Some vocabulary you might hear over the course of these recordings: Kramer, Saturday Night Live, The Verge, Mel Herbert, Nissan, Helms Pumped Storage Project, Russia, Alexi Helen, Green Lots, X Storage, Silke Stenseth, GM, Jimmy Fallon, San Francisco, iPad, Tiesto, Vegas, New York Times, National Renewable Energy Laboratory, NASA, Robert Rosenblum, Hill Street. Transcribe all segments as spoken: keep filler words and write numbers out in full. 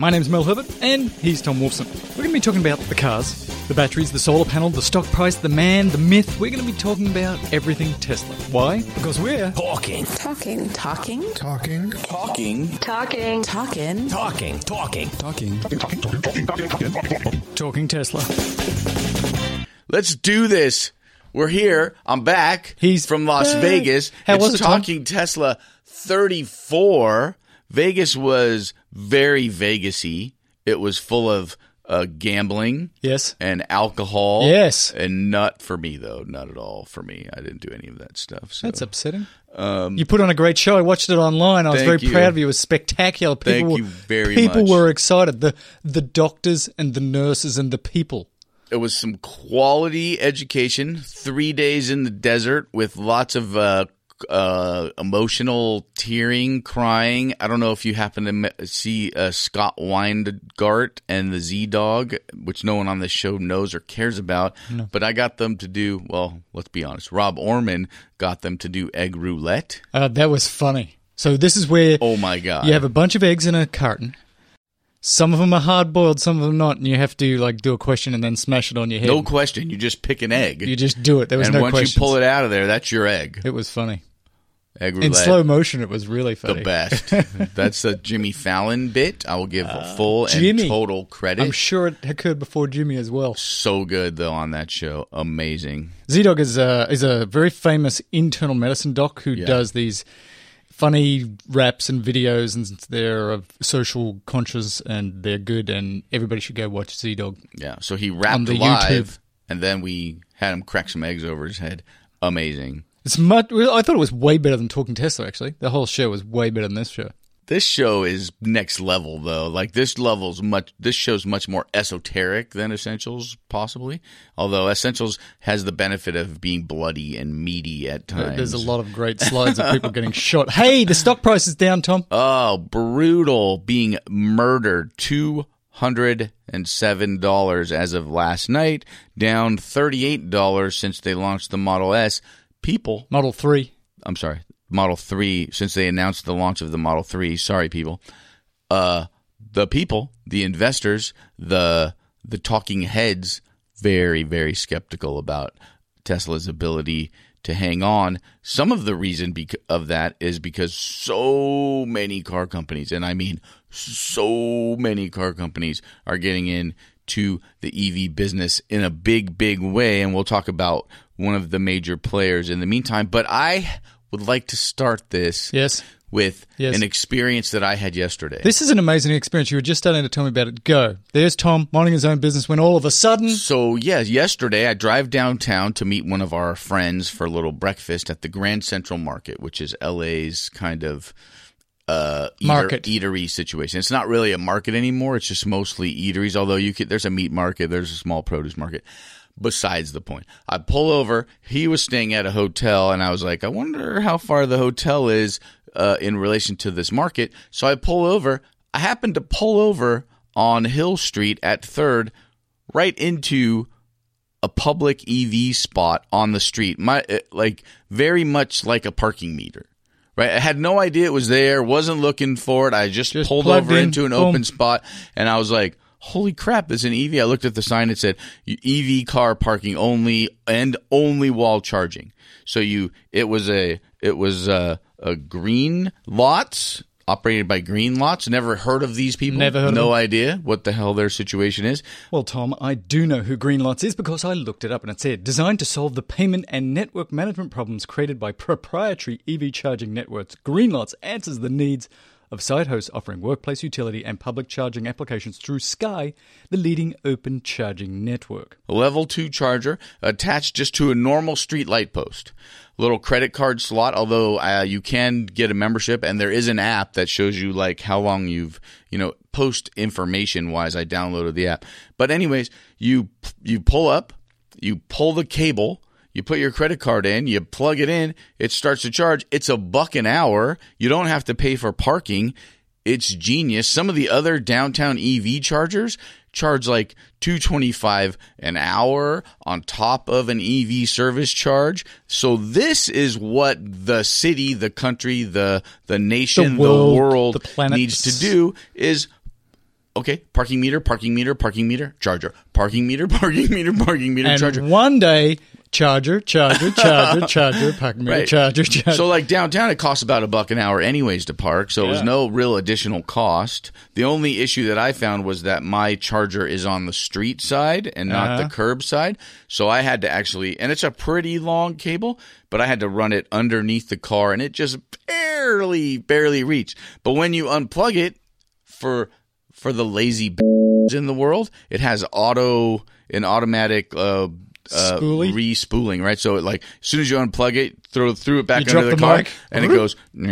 My name's Mel Herbert, and he's Tom Wolfson. We're going to be talking about the cars, the batteries, the solar panel, the stock price, the man, the myth. We're going to be talking about everything Tesla. Why? Because we're talking. Talking. Talking. Talking. Talking. Talking. Talking. Talking. Talking. Talking. Talking. Talking Tesla. Let's do this. We're here. I'm back. He's from Las back. Vegas. How it's was it, Talking Tom? Tesla thirty-four. Vegas was very Vegas-y. It was full of uh, gambling. Yes. And alcohol. Yes. And not for me, though. Not at all for me. I didn't do any of that stuff. So. That's upsetting. Um, you put on a great show. I watched it online. I was very you. proud of you. It was spectacular. People thank you very people much. People were excited. The, the doctors and the nurses and the people. It was some quality education, three days in the desert with lots of uh, uh, emotional tearing, crying. I don't know if you happen to see uh, Scott Weingart and the Z-Dog, which no one on this show knows or cares about. No. But I got them to do, well, let's be honest, Rob Orman got them to do egg roulette. Uh, that was funny. So this is where oh my God. You have a bunch of eggs in a carton. Some of them are hard-boiled, some of them not, and you have to like do a question and then smash it on your head. No question. You just pick an egg. You just do it. There was and no question. And once you pull it out of there, that's your egg. It was funny. Egg roulette. In slow motion, it was really funny. The best. That's a Jimmy Fallon bit. I will give uh, full Jimmy. and total credit. I'm sure it occurred before Jimmy as well. So good, though, on that show. Amazing. Z-Dog is a, is a very famous internal medicine doc who yeah. does these funny raps and videos, and they're of social conscious, and they're good, and everybody should go watch Z-Dog. Yeah, so he rapped live, YouTube. And then we had him crack some eggs over his head. Amazing. It's much. I thought it was way better than Talking Tesla, actually. The whole show was way better than this show. This show is next level, though. Like, this level's much. This show's much more esoteric than Essentials, possibly. Although Essentials has the benefit of being bloody and meaty at times. There's a lot of great slides of people getting shot. Hey, the stock price is down, Tom. Oh, brutal. Being murdered. two hundred seven dollars as of last night. Down thirty-eight dollars since they launched the Model S. People. Model three. I'm sorry. Model three, since they announced the launch of the Model three, sorry people, uh, the people, the investors, the the talking heads, very, very skeptical about Tesla's ability to hang on. Some of the reason bec- of that is because so many car companies, and I mean so many car companies, are getting into the E V business in a big, big way, and we'll talk about one of the major players in the meantime. But I would like to start this yes. with yes. an experience that I had yesterday. This is an amazing experience. You were just starting to tell me about it. Go. There's Tom minding his own business when all of a sudden. So, yeah, yesterday I drive downtown to meet one of our friends for a little breakfast at the Grand Central Market, which is L A's kind of uh, eater- market. eatery situation. It's not really a market anymore. It's just mostly eateries, although you could, there's a meat market. There's a small produce market. Besides the point, I pull over. He was staying at a hotel, and I was like, I wonder how far the hotel is uh, in relation to this market. So I pull over. I happened to pull over on Hill Street at third, right into a public E V spot on the street, my like very much like a parking meter. Right? I had no idea it was there, wasn't looking for it. I just, just pulled over in, into an boom. open spot, and I was like, holy crap, there's an E V. I looked at the sign. It said E V car parking only and only while charging. So you, it was a, it was a, a Green Lots, operated by Green Lots. Never heard of these people. Never heard no of No idea what the hell their situation is. Well, Tom, I do know who Green Lots is because I looked it up, and it said, designed to solve the payment and network management problems created by proprietary E V charging networks, Green Lots answers the needs of site hosts offering workplace utility and public charging applications through Sky, the leading open charging network. A level two charger attached just to a normal street light post. A little credit card slot, although uh, you can get a membership, and there is an app that shows you like how long you've, you know, post information wise. I downloaded the app. But anyways, you you pull up, you pull the cable, you put your credit card in, you plug it in, it starts to charge. It's a buck an hour. You don't have to pay for parking. It's genius. Some of the other downtown E V chargers charge like two twenty-five an hour on top of an E V service charge. So this is what the city, the country, the the nation, the world, the world the needs to do is Okay, parking meter, parking meter, parking meter, charger. Parking meter, parking meter, parking meter, and charger. One day, charger, charger, charger, charger, parking meter, right. charger, charger. So like downtown, it costs about a buck an hour anyways to park. So yeah. There's no real additional cost. The only issue that I found was that my charger is on the street side and not uh-huh. the curb side. So I had to actually – and it's a pretty long cable, but I had to run it underneath the car, and it just barely, barely reached. But when you unplug it for – For the lazy b****s in the world, it has auto an automatic uh, uh, re-spooling, right? So, it, like, as soon as you unplug it, throw threw it back you under the, the car, mic. And it goes, and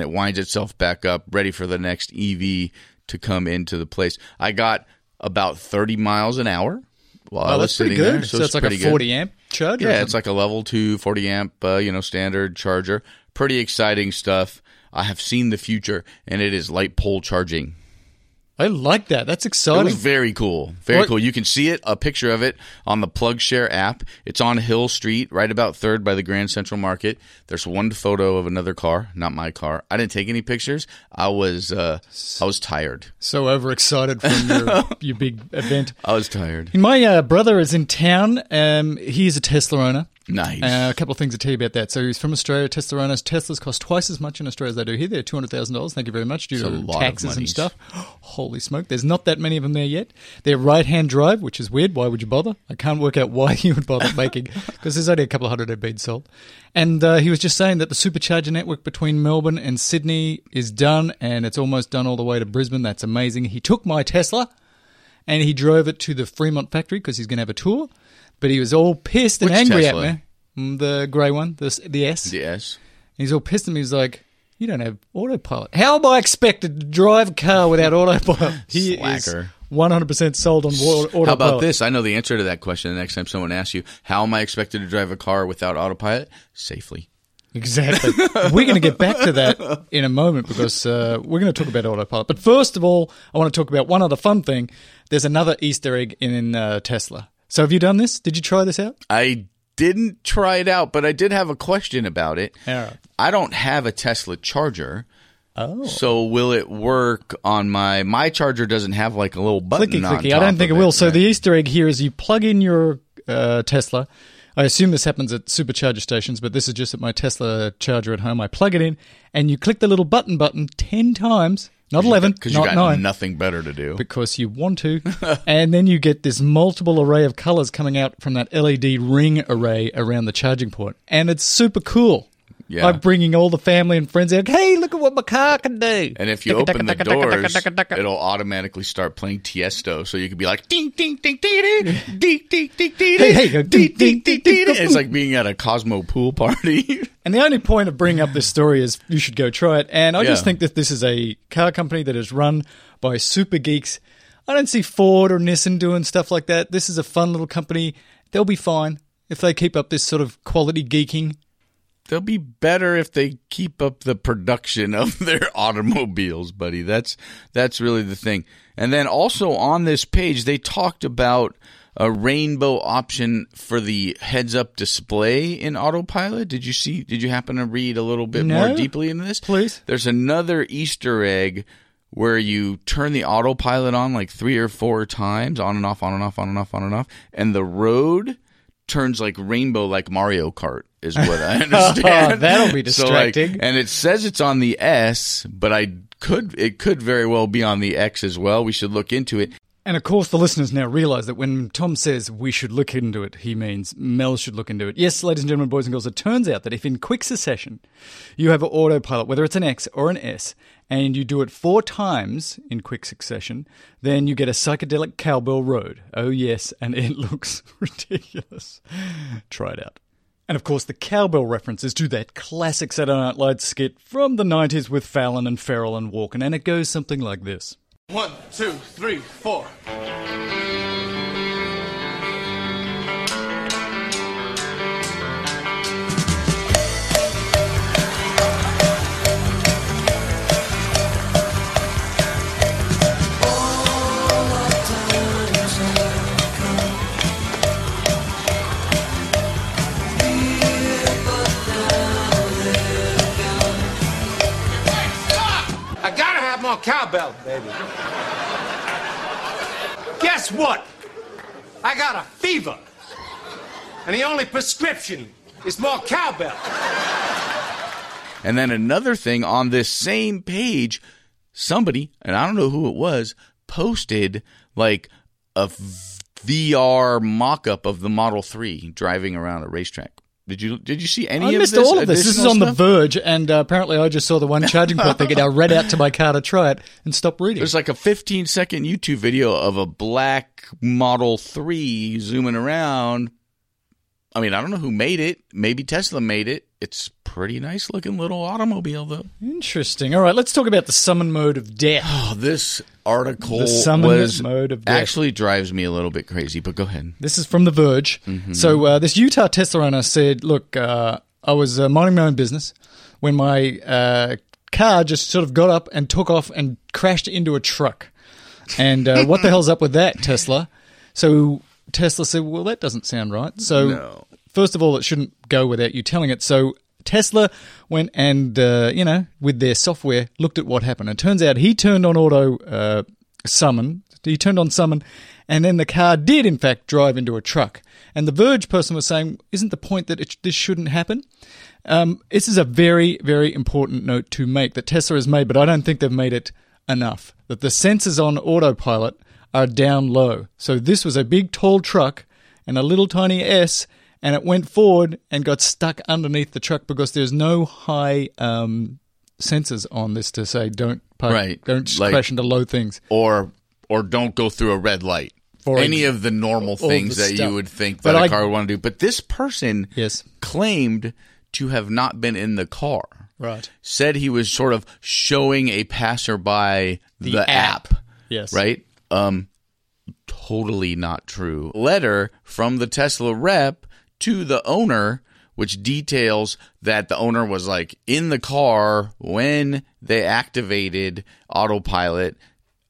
it winds itself back up, ready for the next E V to come into the place. I got about thirty miles an hour while oh, I was sitting there. So, so it's, it's like a forty good. amp charger. Yeah, it's like a level two forty amp, uh, you know, standard charger. Pretty exciting stuff. I have seen the future, and it is light pole charging. I like that. That's exciting. It was very cool. Very what? cool. You can see it, a picture of it, on the PlugShare app. It's on Hill Street, right about third by the Grand Central Market. There's one photo of another car, not my car. I didn't take any pictures. I was uh, I was tired. So overexcited from your, your big event. I was tired. My uh, brother is in town. Um, he's a Tesla owner. Nice. Uh, a couple of things to tell you about that. So he's from Australia. Tesla owners. Teslas cost twice as much in Australia as they do here. They're two hundred thousand dollars. Thank you very much. Due it's to taxes and stuff. Holy smoke. There's not that many of them there yet. They're right-hand drive, which is weird. Why would you bother? I can't work out why you would bother making, because there's only a couple of hundred that have been sold. And uh, he was just saying that the supercharger network between Melbourne and Sydney is done, and it's almost done all the way to Brisbane. That's amazing. He took my Tesla, and he drove it to the Fremont factory because he's going to have a tour. But he was all pissed and Which angry Tesla? at me. The grey one, the, the S. The S. And he's all pissed at me. He's like, you don't have autopilot. How am I expected to drive a car without autopilot? He Slacker. is one hundred percent sold on autopilot. How about this? I know the answer to that question the next time someone asks you, how am I expected to drive a car without autopilot? Safely. Exactly. We're going to get back to that in a moment because uh, we're going to talk about autopilot. But first of all, I want to talk about one other fun thing. There's another Easter egg in uh, Tesla. So have you done this? Did you try this out? I didn't try it out, but I did have a question about it. Yeah. I don't have a Tesla charger. Oh. So will it work on my – my charger doesn't have like a little button clicky, on clicky. top I don't think it will. It, so right? The Easter egg here is you plug in your uh, Tesla. I assume this happens at supercharger stations, but this is just at my Tesla charger at home. I plug it in and you click the little button button ten times. Not eleven, because you got nine, nothing better to do. Because you want to, and then you get this multiple array of colors coming out from that L E D ring array around the charging port, and it's super cool. Yeah, I'm bringing all the family and friends out. Hey, look at what my car can do! And if you open the doors, it'll automatically start playing Tiesto, so you can be like ding ding ding ding ding ding ding ding ding. Hey, hey, ding ding ding ding. It's like being at a Cosmo pool party. And the only point of bringing up this story is you should go try it. And I yeah. just think that this is a car company that is run by super geeks. I don't see Ford or Nissan doing stuff like that. This is a fun little company. They'll be fine if they keep up this sort of quality geeking. They'll be better if they keep up the production of their automobiles, buddy. That's that's really the thing. And then also on this page, they talked about a rainbow option for the heads-up display in autopilot. Did you see? Did you happen to read a little bit no, more deeply into this? Please. There's another Easter egg where you turn the autopilot on like three or four times, on and off, on and off, on and off, on and off, and the road turns like rainbow, like Mario Kart, is what I understand. Oh, that'll be distracting. So like, and it says it's on the S, but I could it could very well be on the X as well. We should look into it. And, of course, the listeners now realize that when Tom says we should look into it, he means Mel should look into it. Yes, ladies and gentlemen, boys and girls, it turns out that if in quick succession you have an autopilot, whether it's an X or an S, and you do it four times in quick succession, then you get a psychedelic cowbell road. Oh, yes, and it looks ridiculous. Try it out. And, of course, the cowbell reference is to that classic Saturday Night Live skit from the nineties with Fallon and Ferrell and Walken, and it goes something like this. One, two, three, four. on, cowbell, baby. Guess what? I got a fever. And the only prescription is more cowbell. And then another thing on this same page, somebody, and I don't know who it was, posted like a V R mock-up of the Model three driving around a racetrack. Did you did you see any I of this? I missed all of this. This is on stuff? The Verge, and uh, apparently I just saw the one charging port thing, and I read out to my car to try it and stop reading. There's like a fifteen-second YouTube video of a black Model three zooming around. I mean, I don't know who made it. Maybe Tesla made it. It's pretty nice-looking little automobile, though. Interesting. All right, let's talk about the summon mode of death. Oh, this article the summon was mode of death. Actually drives me a little bit crazy, but go ahead. This is from The Verge. Mm-hmm. So uh, this Utah Tesla owner said, look, uh, I was uh, minding my own business when my uh, car just sort of got up and took off and crashed into a truck. And uh, what the hell's up with that, Tesla? So Tesla said, well, that doesn't sound right. So no. First of all, it shouldn't go without you telling it. So Tesla went and, uh, you know, with their software, looked at what happened. It turns out he turned on auto uh, summon. He turned on summon, and then the car did, in fact, drive into a truck. And the Verge person was saying, isn't the point that it, this shouldn't happen? Um, this is a very, very important note to make that Tesla has made, but I don't think they've made it enough, that the sensors on autopilot are down low. So this was a big tall truck and a little tiny S, and it went forward and got stuck underneath the truck because there's no high um, sensors on this to say don't park, right. don't like, crash into low things, or or don't go through a red light. For any example, of the normal things the that stuff. You would think that but a I, car would want to do. But this person yes. claimed to have not been in the car. Right. Said he was sort of showing a passerby the, the app. app. Yes. Right. Um, totally not true. Letter from the Tesla rep to the owner, which details that the owner was like in the car when they activated autopilot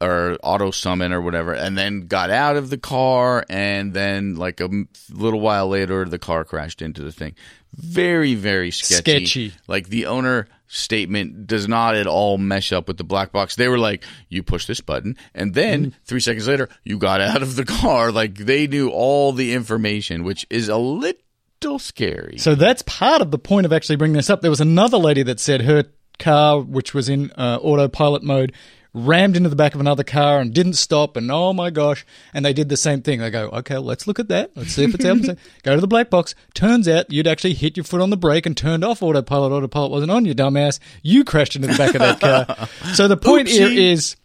or auto summon or whatever, and then got out of the car, and then like a little while later, the car crashed into the thing. Very, very sketchy. Sketchy. Like the owner statement does not at all mesh up with the black box. They were like, you push this button, and then mm. three seconds later, you got out of the car. Like they knew all the information, which is a little scary. So that's part of the point of actually bringing this up. There was another lady that said her car, which was in uh, autopilot mode, rammed into the back of another car and didn't stop, and oh my gosh, and they did the same thing. They go, okay, let's look at that. Let's see if it's helping. Go to the black box. Turns out you'd actually hit your foot on the brake and turned off autopilot. Autopilot wasn't on, you dumbass. You crashed into the back of that car. So the point Oopsie. Here is,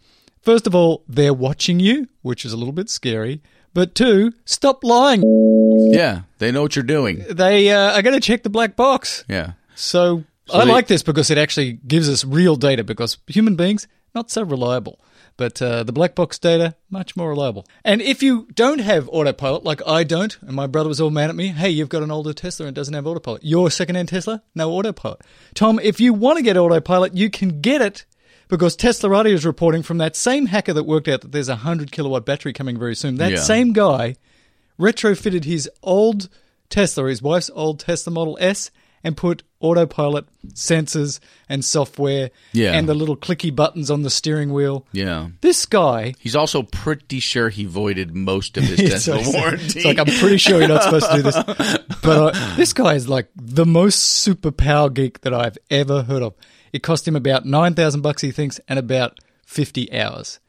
first of all, they're watching you, which is a little bit scary, but two, stop lying. Yeah, they know what you're doing. They uh, are going to check the black box. Yeah. So, so I they- like this because it actually gives us real data, because human beings, not so reliable, but uh, the black box data, much more reliable. And if you don't have autopilot, like I don't, and my brother was all mad at me, hey, you've got an older Tesla and it doesn't have autopilot. Your second-hand Tesla, no autopilot. Tom, if you want to get autopilot, you can get it, because Teslarati is reporting from that same hacker that worked out that there's a one hundred kilowatt battery coming very soon. That yeah. same guy retrofitted his old Tesla, his wife's old Tesla Model S, and put autopilot sensors and software yeah. and the little clicky buttons on the steering wheel. Yeah. This guy... He's also pretty sure he voided most of his Tesla so, warranty. It's like, I'm pretty sure you're not supposed to do this. But uh, this guy is like the most super power geek that I've ever heard of. It cost him about nine thousand bucks, he thinks, and about fifty hours.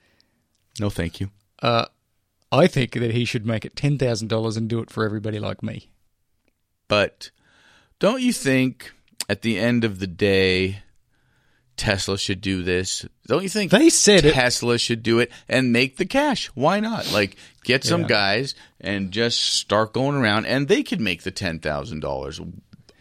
No, thank you. Uh, I think that he should make it ten thousand dollars and do it for everybody like me. But... don't you think at the end of the day, Tesla should do this? Don't you think they said Tesla it. should do it and make the cash? Why not? Like, get some yeah. guys and just start going around, and they could make the ten thousand dollars.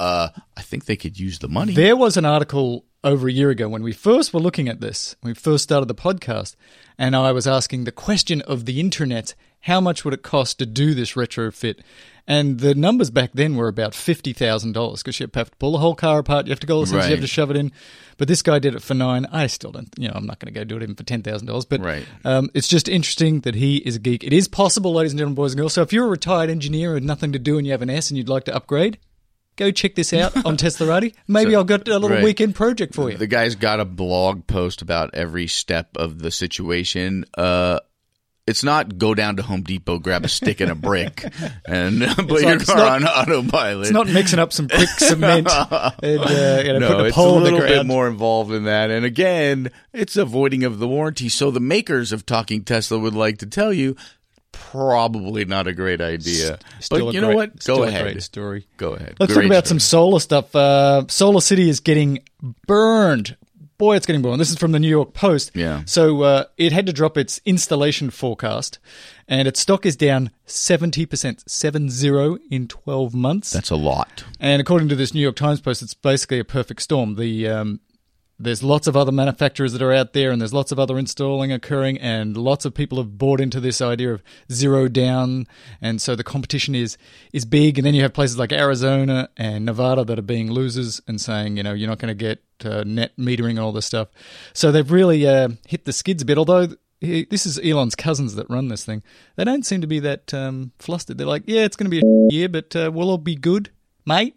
Uh, I think they could use the money. There was an article over a year ago when we first were looking at this, when we first started the podcast, and I was asking the question of the internet, how much would it cost to do this retrofit? And the numbers back then were about fifty thousand dollars, because you have to pull the whole car apart, you have to go all the things, right. you have to shove it in. But this guy did it for nine. I still don't, you know, I'm not going to go do it even for ten thousand dollars. But right. um, it's just interesting that he is a geek. It is possible, ladies and gentlemen, boys and girls. So if you're a retired engineer with nothing to do and you have an S and you'd like to upgrade, Go check this out on Teslarati. Maybe so, I've got a little right. weekend project for you. The guy's got a blog post about every step of the situation. Uh, it's not go down to Home Depot, grab a stick and a brick, and put like, your car not, on autopilot. It's not mixing up some brick cement and uh, you know, no, putting a pole in the ground. It's a little bit more involved than that. And again, it's avoiding of the warranty. So the makers of Talking Tesla would like to tell you, probably not a great idea. Still but you know great, what? Go ahead. Great story. Go ahead. Let's great talk about story. some solar stuff. Uh, Solar City is getting burned. Boy, it's getting burned. This is from the New York Post. Yeah. So uh, it had to drop its installation forecast, and its stock is down seventy percent, seven zero in twelve months. That's a lot. And according to this New York Times Post, it's basically a perfect storm. The um, There's lots of other manufacturers that are out there, and there's lots of other installing occurring, and lots of people have bought into this idea of zero down, and so the competition is is big. And then you have places like Arizona and Nevada that are being losers and saying, you know, you're not going to get uh, net metering and all this stuff. So they've really uh, hit the skids a bit, although he, this is Elon's cousins that run this thing. They don't seem to be that um, flustered. They're like, yeah, it's going to be a year, but uh, we'll all be good, mate.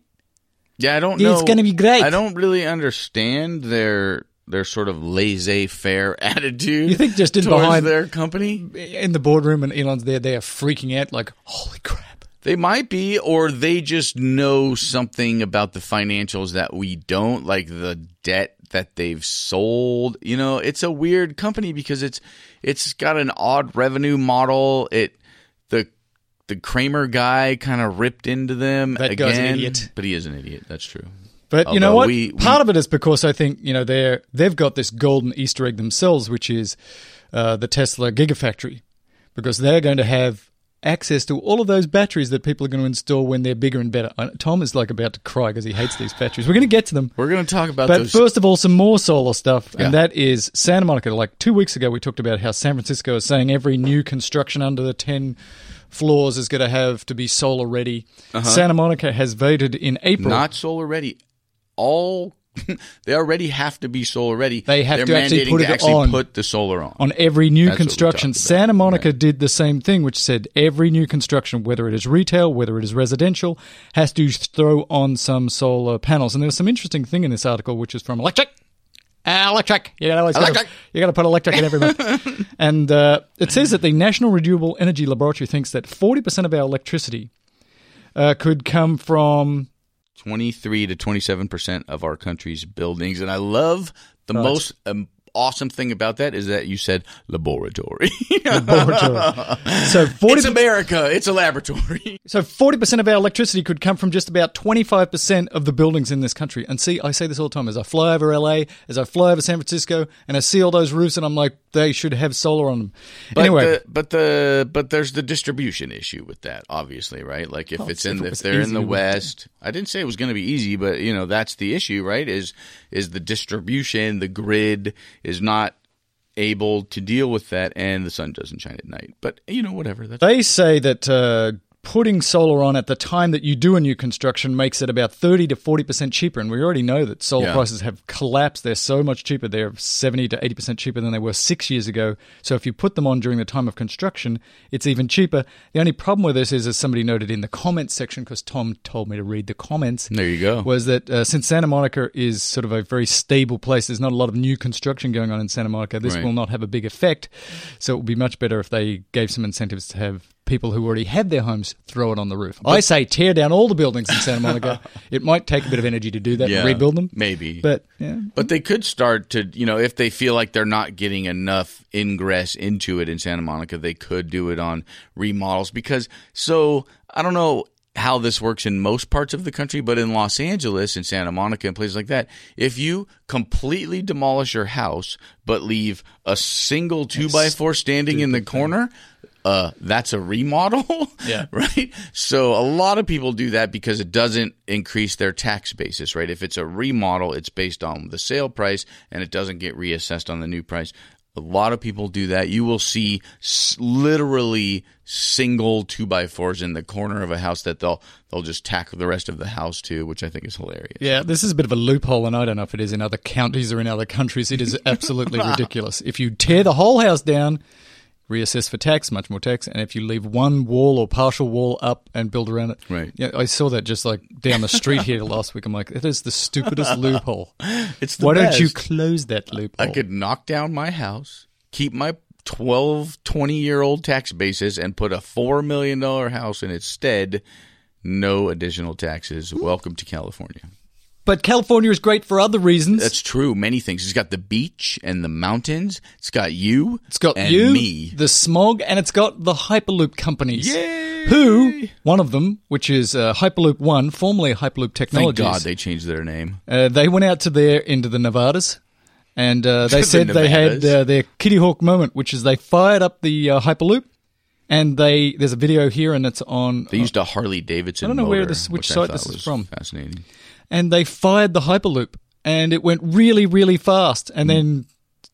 Yeah, I don't know. It's going to be great. I don't really understand their their sort of laissez-faire attitude. You think just in behind their company in the boardroom, and Elon's there, they are freaking out like, holy crap. They might be, or they just know something about the financials that we don't, like the debt that they've sold. You know, it's a weird company because it's it's got an odd revenue model. It the The Kramer guy kind of ripped into them that again. That guy's an idiot. But he is an idiot. That's true. But Although you know what? We, we... Part of it is because I think, you know, they're, they've got this golden Easter egg themselves, which is uh, the Tesla Gigafactory, because they're going to have access to all of those batteries that people are going to install when they're bigger and better. Tom is like about to cry because he hates these batteries. We're going to get to them. We're going to talk about but those. But first of all, some more solar stuff, yeah. and that is Santa Monica. Like two weeks ago, we talked about how San Francisco is saying every new construction under the ten floors is going to have to be solar ready. Uh-huh. Santa Monica has voted in April. Not solar ready. All they already have to be solar ready. They have They're to actually, put, to it actually on, put the solar on. On every new That's construction. Santa Monica right. did the same thing, which said every new construction, whether it is retail, whether it is residential, has to throw on some solar panels. And there was some interesting thing in this article, which is from Electric. Electric. You know, electric. You're going to put electric in everyone. and uh, it says that the National Renewable Energy Laboratory thinks that forty percent of our electricity uh, could come from twenty-three to twenty-seven percent of our country's buildings. And I love the right. most um, awesome thing about that is that you said laboratory. laboratory. So forty It's America. It's a laboratory. So forty percent of our electricity could come from just about twenty-five percent of the buildings in this country. And see, I say this all the time as I fly over L A, as I fly over San Francisco, and I see all those roofs, and I'm like, they should have solar on them. But anyway, the, but the but there's the distribution issue with that, obviously, right? Like if oh, it's in if they're in the West, I didn't say it was going to be easy, but you know that's the issue, right? Is is the distribution, the grid is not able to deal with that, and the sun doesn't shine at night. But you know, whatever. That's they say that uh, putting solar on at the time that you do a new construction makes it about thirty to forty percent cheaper. And we already know that solar yeah. prices have collapsed. They're so much cheaper. They're seventy to eighty percent cheaper than they were six years ago. So if you put them on during the time of construction, it's even cheaper. The only problem with this is, as somebody noted in the comments section, because Tom told me to read the comments. There you go. Was that uh, since Santa Monica is sort of a very stable place, there's not a lot of new construction going on in Santa Monica. This right. will not have a big effect. So it would be much better if they gave some incentives to have people who already had their homes throw it on the roof. But I say tear down all the buildings in Santa Monica. It might take a bit of energy to do that yeah, and rebuild them. Maybe. But yeah. But they could start to, you know, if they feel like they're not getting enough ingress into it in Santa Monica, they could do it on remodels. Because, so, I don't know how this works in most parts of the country, but in Los Angeles and Santa Monica and places like that, if you completely demolish your house but leave a single two by four standing in the corner – Uh, that's a remodel, yeah. right? So a lot of people do that because it doesn't increase their tax basis, right? If it's a remodel, it's based on the sale price and it doesn't get reassessed on the new price. A lot of people do that. You will see s- literally single two by fours in the corner of a house that they'll they'll just tackle the rest of the house to, which I think is hilarious. Yeah, this is a bit of a loophole, and I don't know if it is in other counties or in other countries. It is absolutely ridiculous. If you tear the whole house down, reassess for tax, much more tax. And if you leave one wall or partial wall up and build around it. Right. Yeah, I saw that just like down the street here last week. I'm like, it is the stupidest loophole. It's the Why best. Don't you close that loophole? I could knock down my house, keep my twelve, twenty-year-old tax basis and put a four million dollars house in its stead. No additional taxes. Welcome to California. But California is great for other reasons. That's true. Many things. It's got the beach and the mountains. It's got you. It's got and you, me. The smog, and it's got the Hyperloop companies. Yay! Who, one of them, which is uh, Hyperloop One, formerly Hyperloop Technologies. Thank God they changed their name. Uh, they went out to their into the Nevadas, and uh, they said the they had uh, their Kitty Hawk moment, which is they fired up the uh, Hyperloop. And they there's a video here, and it's on. They used a Harley Davidson. I don't know motor, where this, which, which site this is from. Fascinating. And they fired the Hyperloop, and it went really, really fast, and mm. then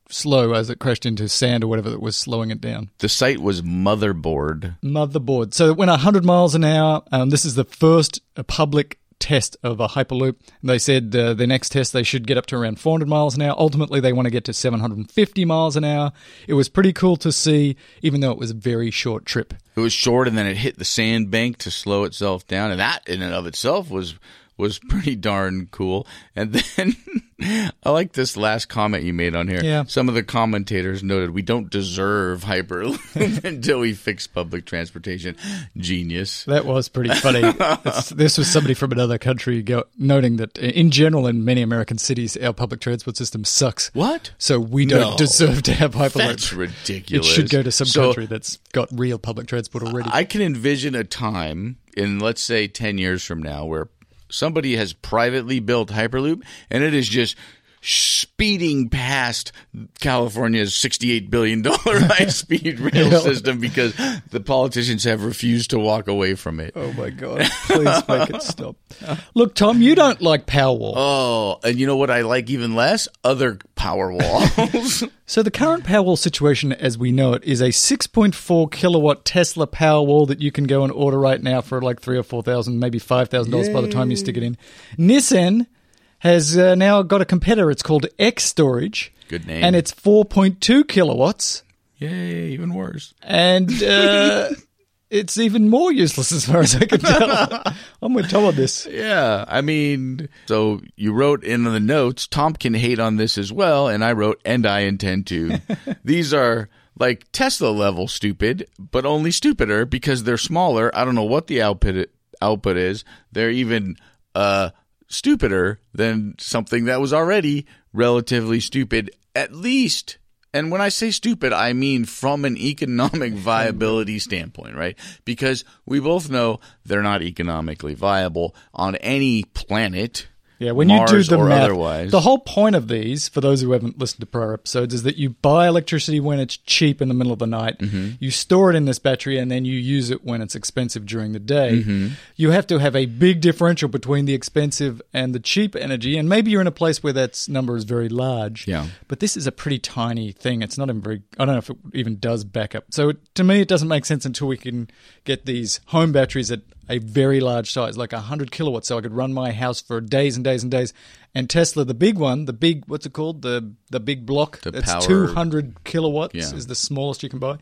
slow as it crashed into sand or whatever that was slowing it down. The site was Motherboard. Motherboard. So it went one hundred miles an hour. Um, this is the first public test of a Hyperloop. And they said uh, the next test they should get up to around four hundred miles an hour. Ultimately, they want to get to seven hundred fifty miles an hour. It was pretty cool to see, even though it was a very short trip. It was short, and then it hit the sand bank to slow itself down, and that in and of itself was... was pretty darn cool. And then I like this last comment you made on here. Yeah. Some of the commentators noted we don't deserve Hyperloop until we fix public transportation. Genius. That was pretty funny. This was somebody from another country go, noting that in general in many American cities, our public transport system sucks. What? So we don't no. deserve to have Hyperloop. That's ridiculous. It should go to some so, country that's got real public transport already. I can envision a time in, let's say, ten years from now where somebody has privately built Hyperloop, and it is just speeding past California's sixty-eight billion dollars high-speed rail system because the politicians have refused to walk away from it. Oh, my God. Please make it stop. Look, Tom, you don't like Powerwall. Oh, and you know what I like even less? Other Powerwalls. So the current Powerwall situation, as we know it, is a six point four kilowatt Tesla Powerwall that you can go and order right now for like three thousand dollars or four thousand dollars, maybe five thousand dollars by the time you stick it in. Nissan has uh, now got a competitor. It's called X Storage. Good name. And it's four point two kilowatts. Yay, even worse. And uh, it's even more useless as far as I can tell. I'm with Tom on this. Yeah, I mean, so you wrote in the notes, Tom can hate on this as well, and I wrote, and I intend to. These are... like Tesla-level stupid, but only stupider because they're smaller. I don't know what the output output is. They're even uh, stupider than something that was already relatively stupid, at least. And when I say stupid, I mean from an economic viability standpoint, right? Because we both know they're not economically viable on any planet. Yeah, when Mars you do the math, otherwise. The whole point of these, for those who haven't listened to prior episodes, is that you buy electricity when it's cheap in the middle of the night. Mm-hmm. You store it in this battery, and then you use it when it's expensive during the day. Mm-hmm. You have to have a big differential between the expensive and the cheap energy, and maybe you're in a place where that number is very large. Yeah. But this is a pretty tiny thing. It's not even very – I don't know if it even does backup. So it, to me, it doesn't make sense until we can get these home batteries that – a very large size, like one hundred kilowatts, so I could run my house for days and days and days. And Tesla, the big one, the big, what's it called? The the big block. The that's power, two hundred kilowatts yeah. is the smallest you can buy.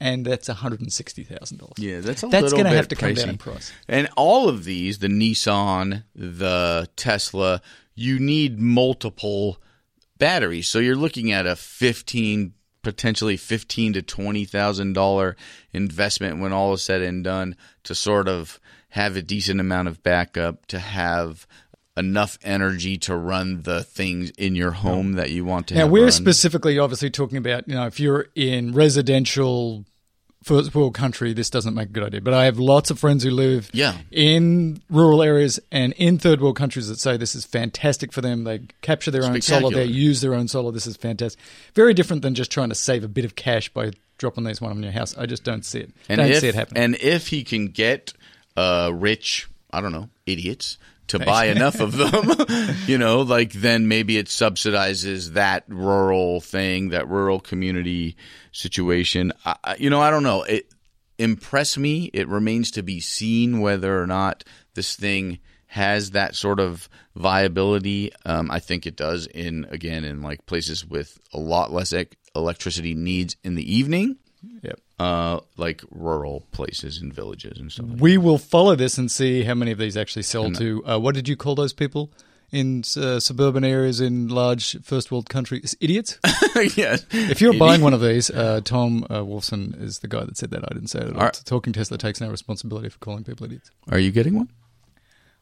And that's one hundred sixty thousand dollars. Yeah, that's a that's little gonna bit That's going to have to pricey. Come down in price. And all of these, the Nissan, the Tesla, you need multiple batteries. So you're looking at a fifteen potentially fifteen thousand to twenty thousand dollars investment when all is said and done to sort of have a decent amount of backup, to have enough energy to run the things in your home that you want to have. Now, we're run. specifically obviously talking about, you know, if you're in residential first world country, this doesn't make a good idea. But I have lots of friends who live yeah. in rural areas and in third world countries that say this is fantastic for them. They capture their own solar. They use their own solar. This is fantastic. Very different than just trying to save a bit of cash by dropping these one on your house. I just don't see it. And don't if, see it happening. And if he can get uh, rich, I don't know, idiots to buy enough of them, you know, like then maybe it subsidizes that rural thing, that rural community situation. I, you know, I don't know. It impressed me. It remains to be seen whether or not this thing has that sort of viability. Um, I think it does in, again, in like places with a lot less ec- electricity needs in the evening. Yep. Uh, like rural places and villages and stuff like we that. Will follow this and see how many of these actually sell and to, uh, what did you call those people? In uh, suburban areas in large first world countries. Idiots? Yes. If you're Idiot. buying one of these, uh, Tom uh, Wolfson is the guy that said that. I didn't say it at all. Are, Talking Tesla takes no responsibility for calling people idiots. Are you getting one?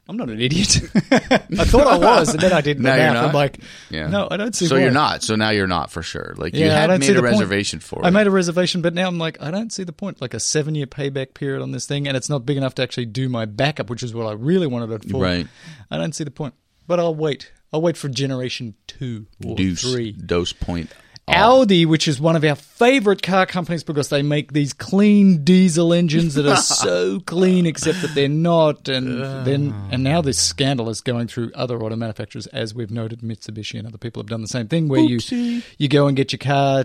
I'm not an idiot. I thought I was, and then I didn't. Now you're not? I'm like, yeah. no, I don't see So why. You're not. So now you're not for sure. Like yeah, you had made a reservation point. for it. I made a reservation, but now I'm like, I don't see the point. Like a seven-year payback period on this thing, and it's not big enough to actually do my backup, which is what I really wanted it for. Right. I don't see the point. But I'll wait. I'll wait for generation two or Deuce, three. Dose point. Oh. Audi, which is one of our favorite car companies because they make these clean diesel engines that are so clean, except that they're not. And uh. then, and now this scandal is going through other auto manufacturers, as we've noted. Mitsubishi and other people have done the same thing, where Oopsie. you you go and get your car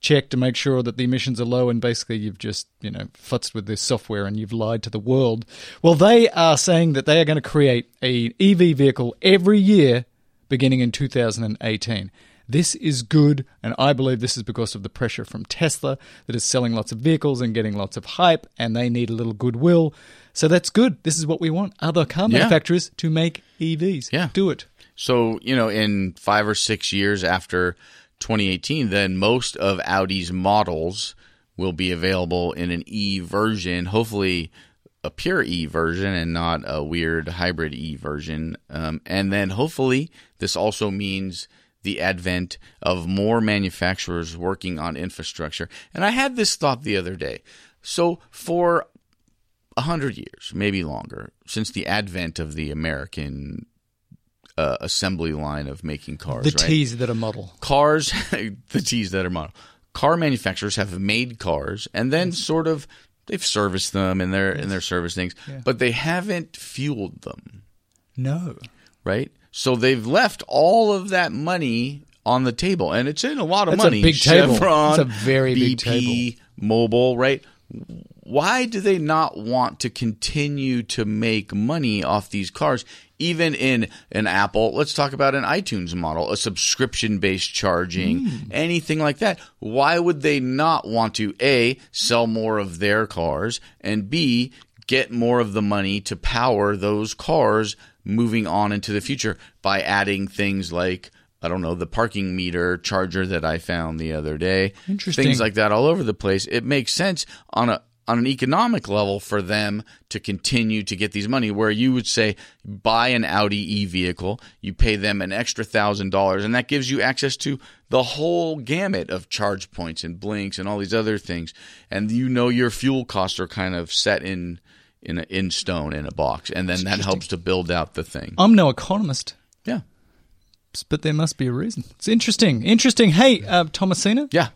checked to make sure that the emissions are low, and basically you've just you know futzed with this software and you've lied to the world. Well, they are saying that they are going to create an E V vehicle every year, beginning in two thousand eighteen. This is good, and I believe this is because of the pressure from Tesla that is selling lots of vehicles and getting lots of hype, and they need a little goodwill. So that's good. This is what we want. Other car yeah. manufacturers to make E Vs. Yeah. Do it. So, you know, in five or six years after twenty eighteen, then most of Audi's models will be available in an E version, hopefully a pure E version and not a weird hybrid E version. Um, and then hopefully this also means the advent of more manufacturers working on infrastructure. And I had this thought the other day. So for one hundred years, maybe longer, since the advent of the American uh, assembly line of making cars. The right? T's that are model. Cars, the T's that are model. Car manufacturers have made cars and then yes. sort of they've serviced them and their yes. and their service things, yeah. but they haven't fueled them. No. Right? So they've left all of that money on the table, and it's in a lot of That's money. A big Chevron, table. It's a very B P, big table. Mobil, right? Why do they not want to continue to make money off these cars, even in an Apple? Let's talk about an iTunes model, a subscription-based charging, mm. anything like that. Why would they not want to, A, sell more of their cars, and B, get more of the money to power those cars moving on into the future by adding things like, I don't know, the parking meter charger that I found the other day. Interesting. Things like that all over the place. It makes sense on a on an economic level for them to continue to get these money, where you would say buy an Audi e-vehicle, you pay them an extra thousand dollars, and that gives you access to the whole gamut of charge points and blinks and all these other things. And you know your fuel costs are kind of set in – In, a, in stone, in a box, and then that helps to build out the thing. I'm no economist. Yeah. But there must be a reason. It's interesting. Interesting. Hey, uh, Thomasina? Yeah.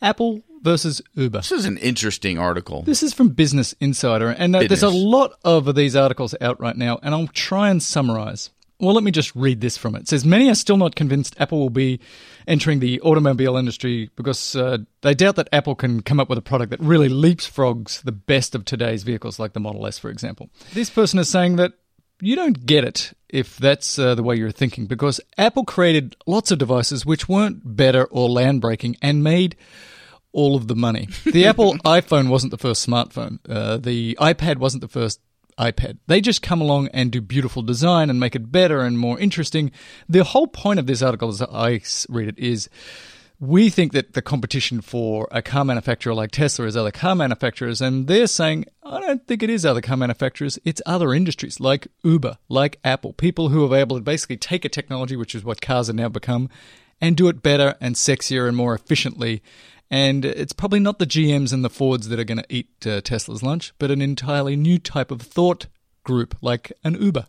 Apple versus Uber. This is an interesting article. This is from Business Insider, and uh, there's a lot of these articles out right now, and I'll try and summarize. Well, let me just read this from it. It says, many are still not convinced Apple will be entering the automobile industry because uh, they doubt that Apple can come up with a product that really leapfrogs the best of today's vehicles, like the Model S, for example. This person is saying that you don't get it if that's uh, the way you're thinking, because Apple created lots of devices which weren't better or land-breaking and made all of the money. The Apple iPhone wasn't the first smartphone. Uh, the iPad wasn't the first iPad. They just come along and do beautiful design and make it better and more interesting. The whole point of this article, as I read it, is we think that the competition for a car manufacturer like Tesla is other car manufacturers, and they're saying, I don't think it is other car manufacturers. It's other industries like Uber, like Apple, people who are able to basically take a technology, which is what cars have now become, and do it better and sexier and more efficiently. And it's probably not the G Ms and the Fords that are going to eat uh, Tesla's lunch, but an entirely new type of thought group like an Uber.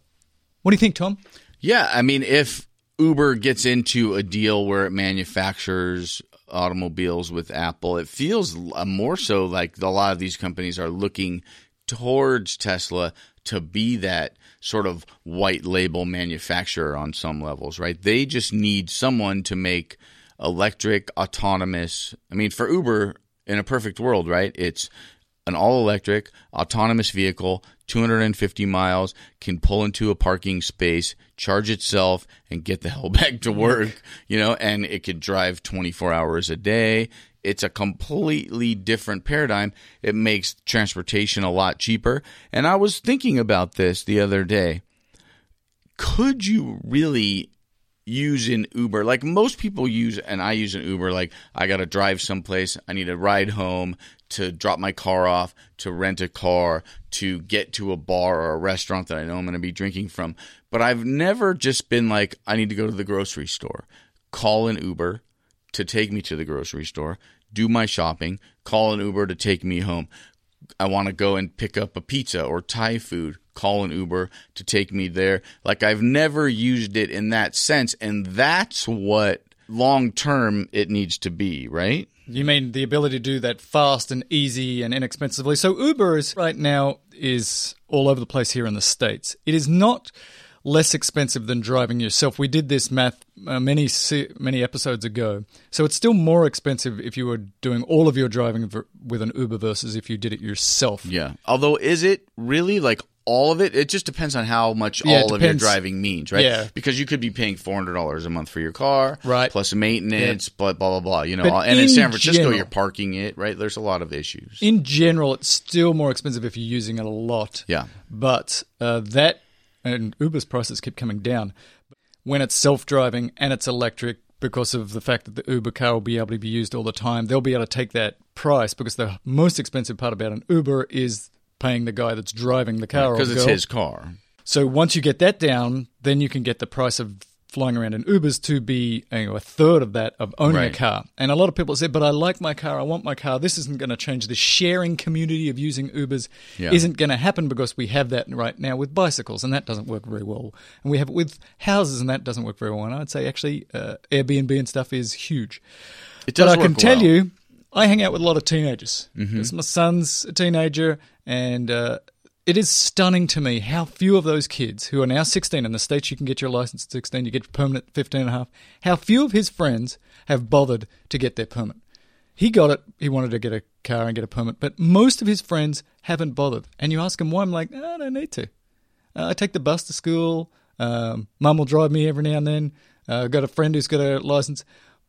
What do you think, Tom? Yeah, I mean, if Uber gets into a deal where it manufactures automobiles with Apple, it feels more so like a lot of these companies are looking towards Tesla to be that sort of white label manufacturer on some levels, right? They just need someone to make electric, autonomous. I mean, for Uber, in a perfect world, right? It's an all-electric, autonomous vehicle, two hundred fifty miles, can pull into a parking space, charge itself, and get the hell back to work, you know, and it could drive twenty-four hours a day. It's a completely different paradigm. It makes transportation a lot cheaper. And I was thinking about this the other day. Could you really use an Uber? Like most people use, and I use an Uber, like I got to drive someplace, I need a ride home, to drop my car off, to rent a car, to get to a bar or a restaurant that I know I'm going to be drinking from. But I've never just been like, I need to go to the grocery store, call an Uber to take me to the grocery store, do my shopping, call an Uber to take me home. I want to go and pick up a pizza or Thai food, call an Uber to take me there. Like I've never used it in that sense. And that's what long-term it needs to be, right? You mean the ability to do that fast and easy and inexpensively. So Uber is right now is all over the place here in the States. It is not less expensive than driving yourself. We did this math uh, many many episodes ago. So it's still more expensive if you were doing all of your driving v- with an Uber versus if you did it yourself. Yeah. Although is it really like all of it? It just depends on how much yeah, all of your driving means, right? Yeah. Because you could be paying four hundred dollars a month for your car, right? Plus maintenance, yeah. blah, blah, blah, blah. You know, but and in, in San Francisco, general, you're parking it, right? There's a lot of issues. In general, it's still more expensive if you're using it a lot. Yeah. But uh, that... and Uber's prices keep coming down. When it's self-driving and it's electric, because of the fact that the Uber car will be able to be used all the time, they'll be able to take that price because the most expensive part about an Uber is paying the guy that's driving the car. Because yeah, it's girl. his car. So once you get that down, then you can get the price of flying around in Ubers to be you know, a third of that of owning right. a car. And a lot of people say, but I like my car, I want my car, this isn't going to change. The sharing community of using Ubers yeah. isn't going to happen because we have that right now with bicycles, and that doesn't work very well. And we have it with houses, and that doesn't work very well. And I'd say actually uh, Airbnb and stuff is huge. It does but I work can tell well. you, I hang out with a lot of teenagers. Mm-hmm. My son's a teenager, and uh, it is stunning to me how few of those kids who are now sixteen, in the States you can get your license at sixteen, you get your permanent at fifteen and a half, how few of his friends have bothered to get their permit. He got it, he wanted to get a car and get a permit, but most of his friends haven't bothered. And you ask him why, I'm like, oh, I don't need to. Uh, I take the bus to school, um, mum will drive me every now and then, uh, I've got a friend who's got a license.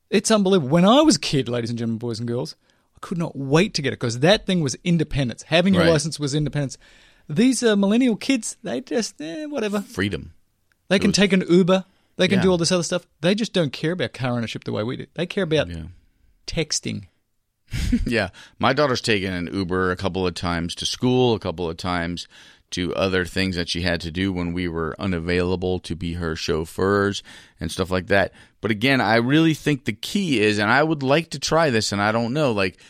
It's unbelievable. When I was a kid, ladies and gentlemen, boys and girls, I could not wait to get it because that thing was independence. Having your right. license was independence. These are millennial kids. They just, eh, whatever. Freedom. They can was, take an Uber. They can yeah. do all this other stuff. They just don't care about car ownership the way we do. They care about yeah. texting. yeah. My daughter's taken an Uber a couple of times to school, a couple of times to other things that she had to do when we were unavailable to be her chauffeurs and stuff like that. But again, I really think the key is, and I would like to try this, and I don't know, like,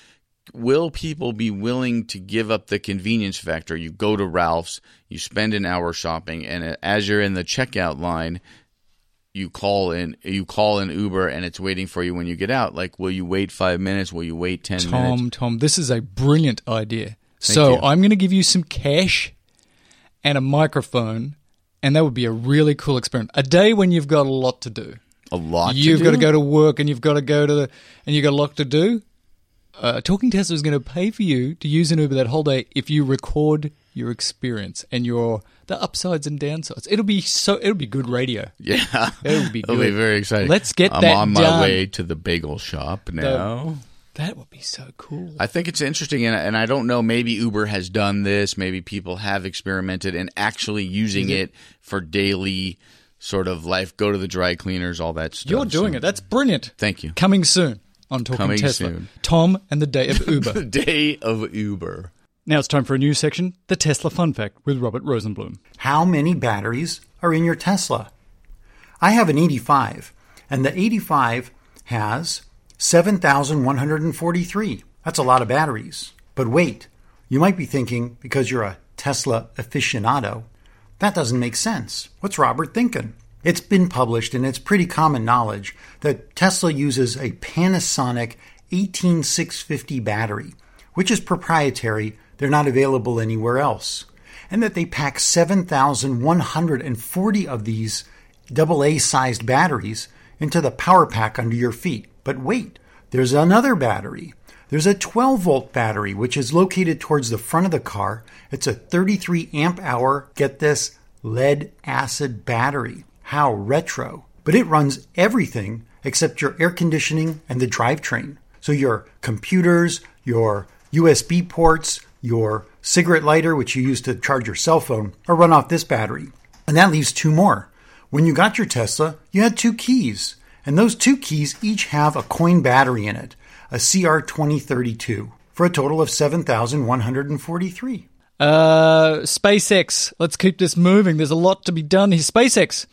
will people be willing to give up the convenience factor? You go to Ralph's, you spend an hour shopping, and as you're in the checkout line, you call in, you call an Uber, and it's waiting for you when you get out. Like, will you wait five minutes? Will you wait ten Tom, minutes? Tom, Tom, this is a brilliant idea. Thank so you. I'm going to give you some cash and a microphone, and that would be a really cool experiment. A day when you've got a lot to do. A lot. You've to got do? to go to work, and you've got to go to, the, and you've got a lot to do. Uh, Talking Tesla is going to pay for you to use an Uber that whole day if you record your experience and your the upsides and downsides. It'll be so it'll be good radio. Yeah, it'll be good. It'll be very exciting. Let's get I'm that done. I'm on my done. way to the bagel shop now. The, that would be so cool. I think it's interesting, and, and I don't know. Maybe Uber has done this. Maybe people have experimented and actually using it for daily sort of life. Go to the dry cleaners, all that stuff. You're doing so, it. That's brilliant. Thank you. Coming soon. On Talking Coming Tesla. Soon. Tom and the Day of Uber. The Day of Uber. Now it's time for a new section, the Tesla Fun Fact with Robert Rosenblum. How many batteries are in your Tesla? I have an eighty-five, and the eighty-five has seven thousand one hundred forty-three. That's a lot of batteries. But wait, you might be thinking, because you're a Tesla aficionado, that doesn't make sense. What's Robert thinking? It's been published, and it's pretty common knowledge that Tesla uses a Panasonic eighteen six fifty battery, which is proprietary. They're not available anywhere else. And that they pack seven thousand one hundred forty of these double A-sized batteries into the power pack under your feet. But wait, there's another battery. There's a twelve-volt battery, which is located towards the front of the car. It's a thirty-three amp hour, get this, lead-acid battery. How retro. But it runs everything except your air conditioning and the drivetrain. So your computers, your U S B ports, your cigarette lighter, which you use to charge your cell phone, are run off this battery. And that leaves two more. When you got your Tesla, you had two keys. And those two keys each have a coin battery in it, a C R twenty thirty-two, for a total of seven thousand one hundred forty-three. Uh, SpaceX. Let's keep this moving. There's a lot to be done here. SpaceX.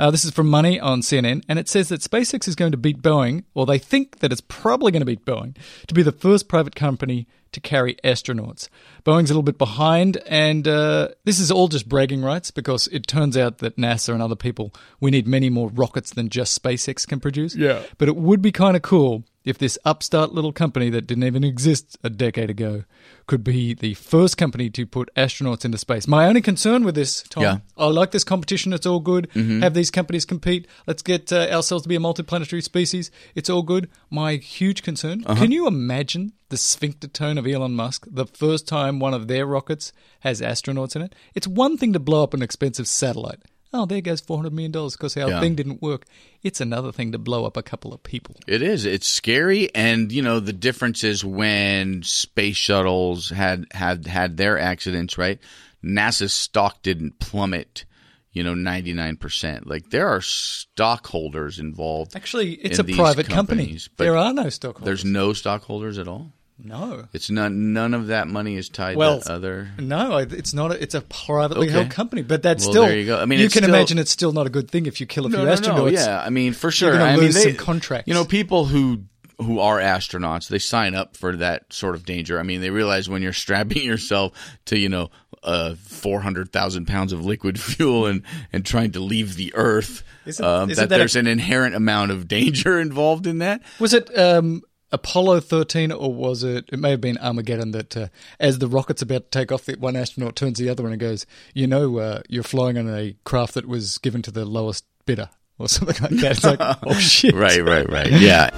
Uh, this is from Money on C N N, and it says that SpaceX is going to beat Boeing, or they think that it's probably going to beat Boeing, to be the first private company to carry astronauts. Boeing's a little bit behind, and uh, this is all just bragging rights, because it turns out that NASA and other people, we need many more rockets than just SpaceX can produce. Yeah. But it would be kind of cool if this upstart little company that didn't even exist a decade ago could be the first company to put astronauts into space. My only concern with this, Tom, yeah. I like this competition. It's all good. Mm-hmm. Have these companies compete. Let's get uh, ourselves to be a multiplanetary species. It's all good. My huge concern, uh-huh. Can you imagine the sphincter tone of Elon Musk the first time one of their rockets has astronauts in it? It's one thing to blow up an expensive satellite. Oh, there goes four hundred million dollars because our yeah. thing didn't work. It's another thing to blow up a couple of people. It is. It's scary. And, you know, the difference is when space shuttles had had, had their accidents, right? NASA's stock didn't plummet, you know, ninety-nine percent. Like, there are stockholders involved. Actually, it's in a private companies, company. But there are no stockholders. There's no stockholders at all? No. It's not, none of that money is tied well, to other... No, it's not. A, it's a privately okay. held company, but that's well, still... There you go. I mean, you it's can still, imagine it's still not a good thing if you kill a few no, no, astronauts. No, yeah, I mean, for sure. You're going to lose mean, they, some contracts. You know, people who who are astronauts, they sign up for that sort of danger. I mean, they realize when you're strapping yourself to, you know, uh, four hundred thousand pounds of liquid fuel and, and trying to leave the Earth, isn't, um, isn't that, that there's a, an inherent amount of danger involved in that. Was it... Um, Apollo thirteen, or was it, it may have been Armageddon, that uh, as the rocket's about to take off, that one astronaut turns the other one and goes, you know, uh, you're flying on a craft that was given to the lowest bidder, or something like that. It's like, oh, shit. Right, right, right, yeah.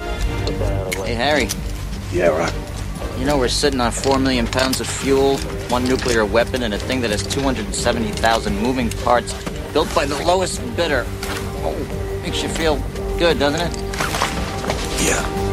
Hey, Harry. Yeah, right. You know, we're sitting on four million pounds of fuel, one nuclear weapon, and a thing that has two hundred seventy thousand moving parts built by the lowest bidder. Oh, makes you feel good, doesn't it? Yeah.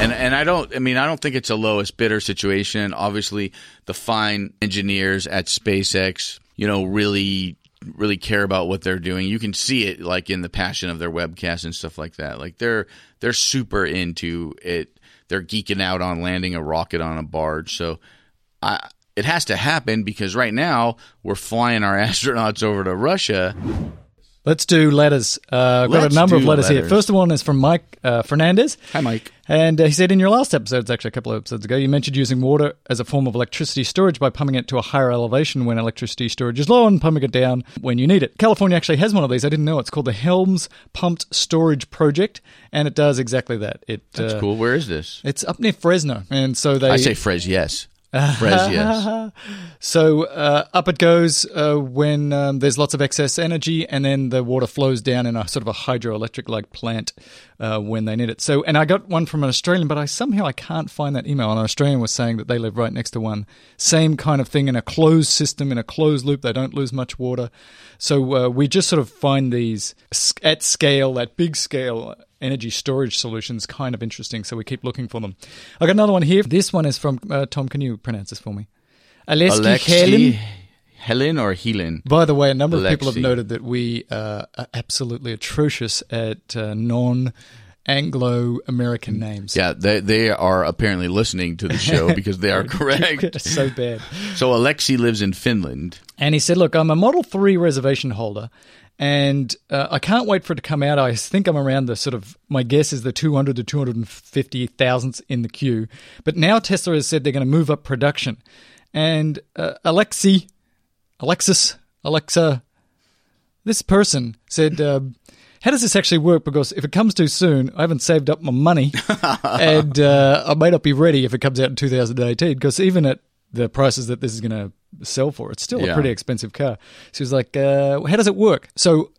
And and I don't I mean I don't think it's a lowest bidder situation. Obviously, the fine engineers at SpaceX, you know, really really care about what they're doing. You can see it like in the passion of their webcasts and stuff like that. Like they're they're super into it. They're geeking out on landing a rocket on a barge. So I it has to happen because right now we're flying our astronauts over to Russia. Let's do letters. Uh, I've got a number of letters, letters here. First one is from Mike uh, Fernandez. Hi, Mike. And uh, he said in your last episode, it's actually a couple of episodes ago, you mentioned using water as a form of electricity storage by pumping it to a higher elevation when electricity storage is low and pumping it down when you need it. California actually has one of these. I didn't know. It's called the Helms Pumped Storage Project, and it does exactly that. It, That's uh, cool. Where is this? It's up near Fresno. And so they. I say Fres, yes. Fres, yes. So uh, up it goes uh, when um, there's lots of excess energy, and then the water flows down in a sort of a hydroelectric-like plant uh, when they need it. So, and I got one from an Australian, but I somehow I can't find that email. An Australian was saying that they live right next to one. Same kind of thing in a closed system, in a closed loop. They don't lose much water. So uh, we just sort of find these at scale, at big scale, energy storage solutions kind of interesting, so we keep looking for them. I got another one here. This one is from uh, Tom. Can you pronounce this for me? Alexi Helen, Helen or Helen. By the way, a number Alexi. of people have noted that we uh, are absolutely atrocious at uh, non. Anglo-American names. Yeah, they they are apparently listening to the show because they are correct. So bad. So Alexi lives in Finland. And he said, look, I'm a Model three reservation holder, and uh, I can't wait for it to come out. I think I'm around the sort of, my guess is the two hundred to two hundred fifty thousandths in the queue. But now Tesla has said they're going to move up production. And uh, Alexi, Alexis, Alexa, this person said... Uh, how does this actually work? Because if it comes too soon, I haven't saved up my money, and uh, I may not be ready if it comes out in two thousand eighteen, because even at the prices that this is going to sell for, it's still yeah. a pretty expensive car. She was like, uh, how does it work? So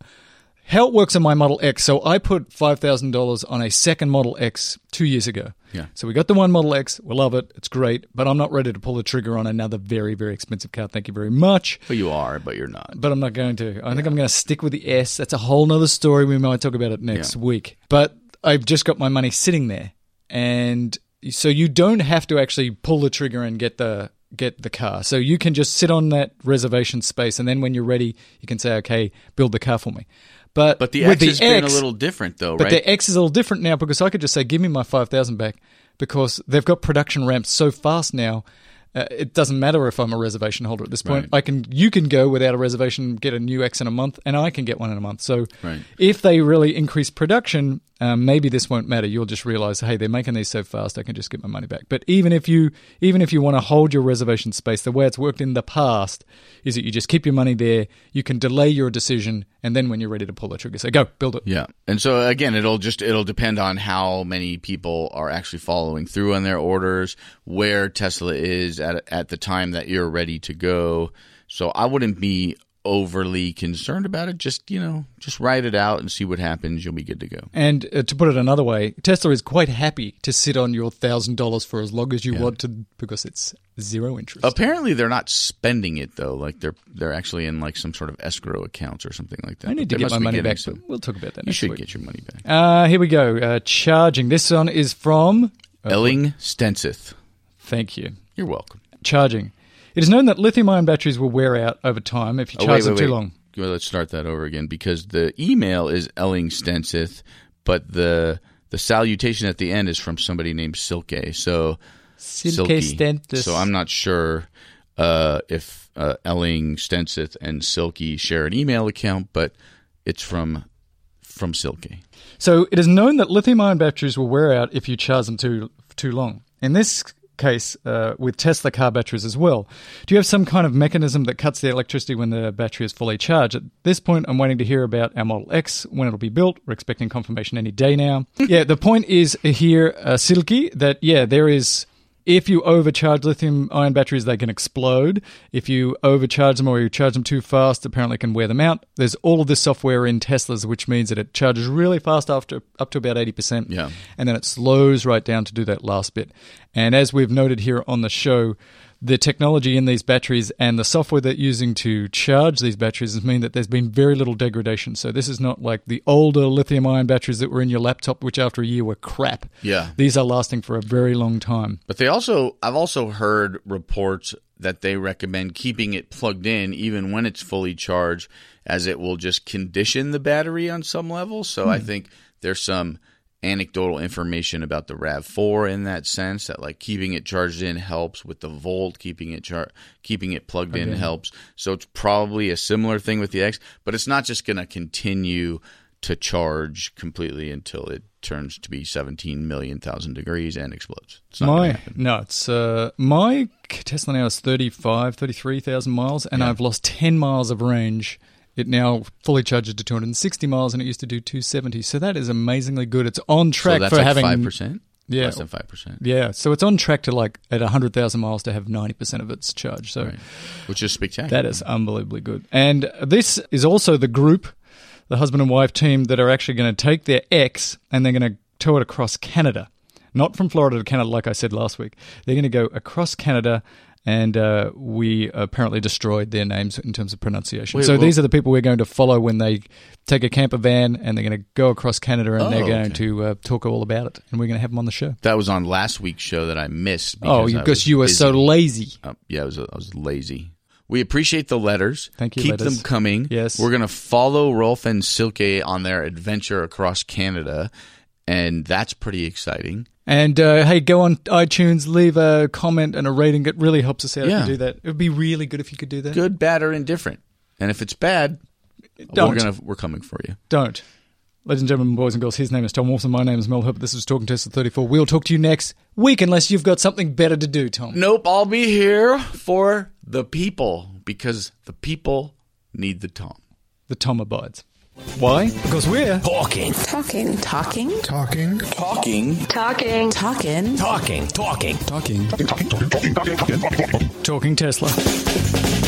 how it works on my Model X, so I put five thousand dollars on a second Model X two years ago. Yeah. So we got the one Model X, we love it, it's great, but I'm not ready to pull the trigger on another very, very expensive car, thank you very much. Well, you are, but you're not. But I'm not going to. I yeah. think I'm going to stick with the S. That's a whole other story. We might talk about it next yeah. week. But I've just got my money sitting there, and so you don't have to actually pull the trigger and get the get the car. So you can just sit on that reservation space, and then when you're ready, you can say, "Okay, build the car for me." But but the X has been a little different, though, right? But the X is a little different now, because I could just say, "Give me my five thousand back," because they've got production ramps so fast now. Uh, it doesn't matter if I'm a reservation holder at this point. Right. I can, you can go without a reservation, get a new X in a month, and I can get one in a month. So right. if they really increase production, um, maybe this won't matter. You'll just realize, hey, they're making these so fast, I can just get my money back. But even if you, even if you want to hold your reservation space, the way it's worked in the past is that you just keep your money there. You can delay your decision, and then when you're ready to pull the trigger, say, go, build it. Yeah, and so again, it'll just it'll depend on how many people are actually following through on their orders, where Tesla is At, at the time that you're ready to go. So I wouldn't be overly concerned about it. Just, you know, just ride it out and see what happens. You'll be good to go. And uh, to put it another way, Tesla is quite happy to sit on your one thousand dollars for as long as you yeah. want to, because it's zero interest. Apparently they're not spending it, though. Like they're they're actually in like some sort of escrow accounts or something like that. I need but to get my money back. Some, we'll talk about that next week. You should get your money back. Uh, here we go. Uh, charging. This one is from... Uh, Elling Stenseth. Thank you. You're welcome. Charging. It is known that lithium-ion batteries will wear out over time if you charge oh, wait, them wait, too wait. long. Well, let's start that over again, because the email is Elling Stenseth, but the the salutation at the end is from somebody named Silke. So Silke Stenseth. So I'm not sure uh, if uh, Elling Stenseth and Silke share an email account, but it's from from Silke. So it is known that lithium-ion batteries will wear out if you charge them too too long. And this case uh, with Tesla car batteries as well. Do you have some kind of mechanism that cuts the electricity when the battery is fully charged? At this point, I'm waiting to hear about our Model X, when it'll be built. We're expecting confirmation any day now. Yeah, the point is here, uh, Silky, that, yeah, there is... If you overcharge lithium-ion batteries, they can explode. If you overcharge them or you charge them too fast, apparently can wear them out. There's all of this software in Teslas, which means that it charges really fast after up to about eighty percent. Yeah. And then it slows right down to do that last bit. And as we've noted here on the show, the technology in these batteries and the software they're using to charge these batteries mean that there's been very little degradation. So this is not like the older lithium-ion batteries that were in your laptop, which after a year were crap. Yeah. These are lasting for a very long time. But they also, I've also heard reports that they recommend keeping it plugged in even when it's fully charged, as it will just condition the battery on some level. So hmm. I think there's some anecdotal information about the RAV four in that sense, that like keeping it charged in helps with the volt, keeping it char- keeping it plugged in okay. helps. So it's probably a similar thing with the X, but it's not just going to continue to charge completely until it turns to be seventeen million thousand degrees and explodes. It's not my no, it's uh, my Tesla now is thirty-five, thirty-three thousand miles, and yeah. I've lost ten miles of range. It now fully charges to two hundred sixty miles, and it used to do two hundred seventy. So that is amazingly good. It's on track so that's for like having five percent. Yeah, less than five percent. Yeah, so it's on track to like at one hundred thousand miles to have ninety percent of its charge. So, right. which is spectacular. That is unbelievably good. And this is also the group, the husband and wife team, that are actually going to take their X and they're going to tow it across Canada, not from Florida to Canada, like I said last week. They're going to go across Canada. And uh, we apparently destroyed their names in terms of pronunciation. Wait, so well, these are the people we're going to follow when they take a camper van and they're going to go across Canada, and oh, they're going okay. to uh, talk all about it. And we're going to have them on the show. That was on last week's show that I missed. Because oh, because you were busy. so lazy. Uh, yeah, I was, I was lazy. We appreciate the letters. Thank you, Keep letters. them coming. Yes. We're going to follow Rolf and Silke on their adventure across Canada. And that's pretty exciting. And, uh, hey, go on iTunes, leave a comment and a rating. It really helps us out yeah. if you do that. It would be really good if you could do that. Good, bad, or indifferent. And if it's bad, Don't. We're, gonna, we're coming for you. Don't. Ladies and gentlemen, boys and girls, his name is Tom Wolfson. My name is Mel Herbert. This is Talking Tesla thirty-four. We'll talk to you next week unless you've got something better to do, Tom. Nope, I'll be here for the people, because the people need the Tom. The Tom abides. Why? Because we're talking. Talking. Talking. Talking. Talking. Talking. Talking. Talking. Talking. Talking. Talking Tesla.